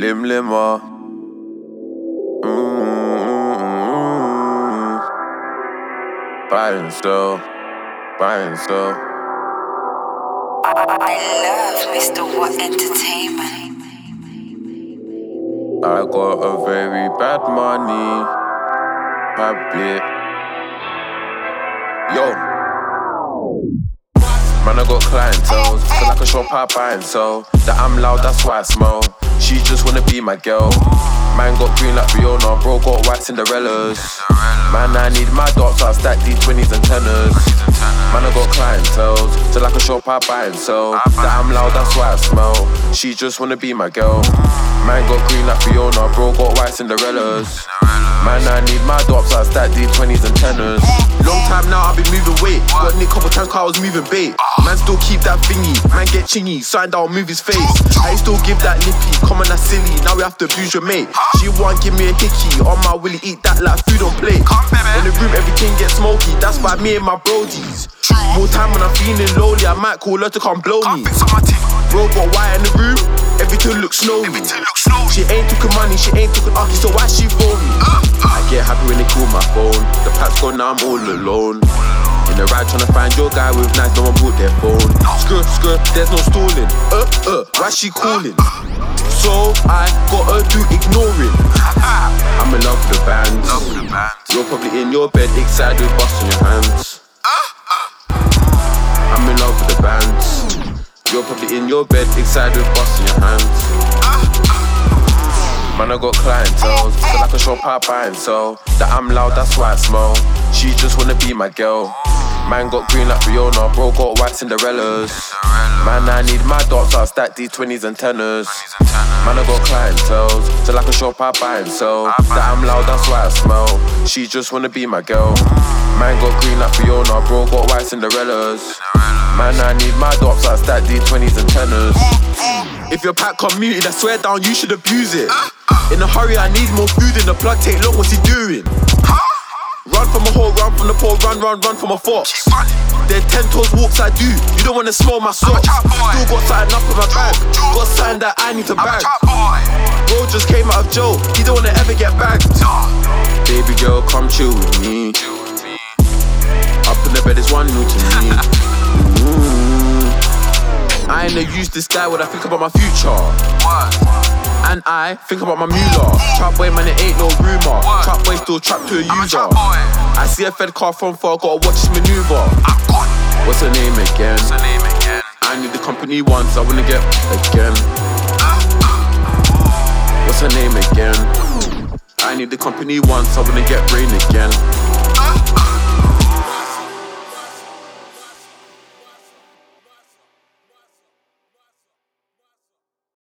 Limma. Buy and sell. I love Mr. W.O.T Entertainment. I got a very bad money habit. Yo. Man, I got clientele, feel like a shop I buy and sell. That I'm loud, that's why I smell. She just wanna be my girl. Man got green like Fiona, bro got white Cinderellas. Man, I need my dots, I stack these 20s and 10ers. Man, I got clientele, feel like a shop I buy and sell. That I'm loud, that's why I smell. She just wanna be my girl. Man got green like Fiona, bro got white Cinderellas. Man, I need my dots, I stack these 20s and 10ers. Long time now, I've been moving weight. Got nicked couple times, car I was moving bait. Man still keep that thingy, man get chingy, signed out, move his face. I still give that nippy, come on that's silly, now we have to abuse your mate. She won't give me a hickey, on my willy eat that like food on plate. In the room everything gets smoky, that's why me and my brodies. More time when I'm feeling lonely, I might call her to come blow me. Bro got wire in the room, everything looks snowy. She ain't talking money, she ain't talking arky, so why she phone me? I get happy when they call my phone, the pack's gone now I'm all alone. In the ride tryna find your guy with knives, no one bought their phone. Skirt, there's no stalling. Why she calling? So I gotta do ignoring. I'm in love with the bands. You're probably in your bed, excited with busts in your hands. I'm in love with the bands. You're probably in your bed, excited with busts in your hands. Man, I got clientele, feel like a shop I buy and sell. That I'm loud, that's why I smell. She just wanna be my girl. Man got green like Fiona, bro got white Cinderellas. Man, I need my dots, I stack these 20s and 10ers. Man, I got clientele, feel like a shop I buy and sell. That I'm loud, that's why I smell. She just wanna be my girl. Man got green like Fiona, bro got white Cinderellas. Man, I need my dots, I stack these 20s and 10ers. If your pack got muted, I swear down, you should abuse it. In a hurry, I need more food in the plug, take look, what's he doing? Run from a hole, run from the pole, run from a fox. There's 10 toes walks I do, you don't wanna smell my socks. Still got something up in my bag, got something that I need to bag. Bro just came out of jail, he don't wanna ever get bagged. Baby girl, come chill with me. Up in the bed is one new to me. I ain't no use this guy when I think about my future. And I think about my moolah. Trap boy, man, it ain't no rumour. Trap boy still trapped to a user. I see a fed car from far, gotta watch his manoeuvre. What's her name again? I need the company once, I wanna get again. What's her name again? I need the company once, I wanna get rain again.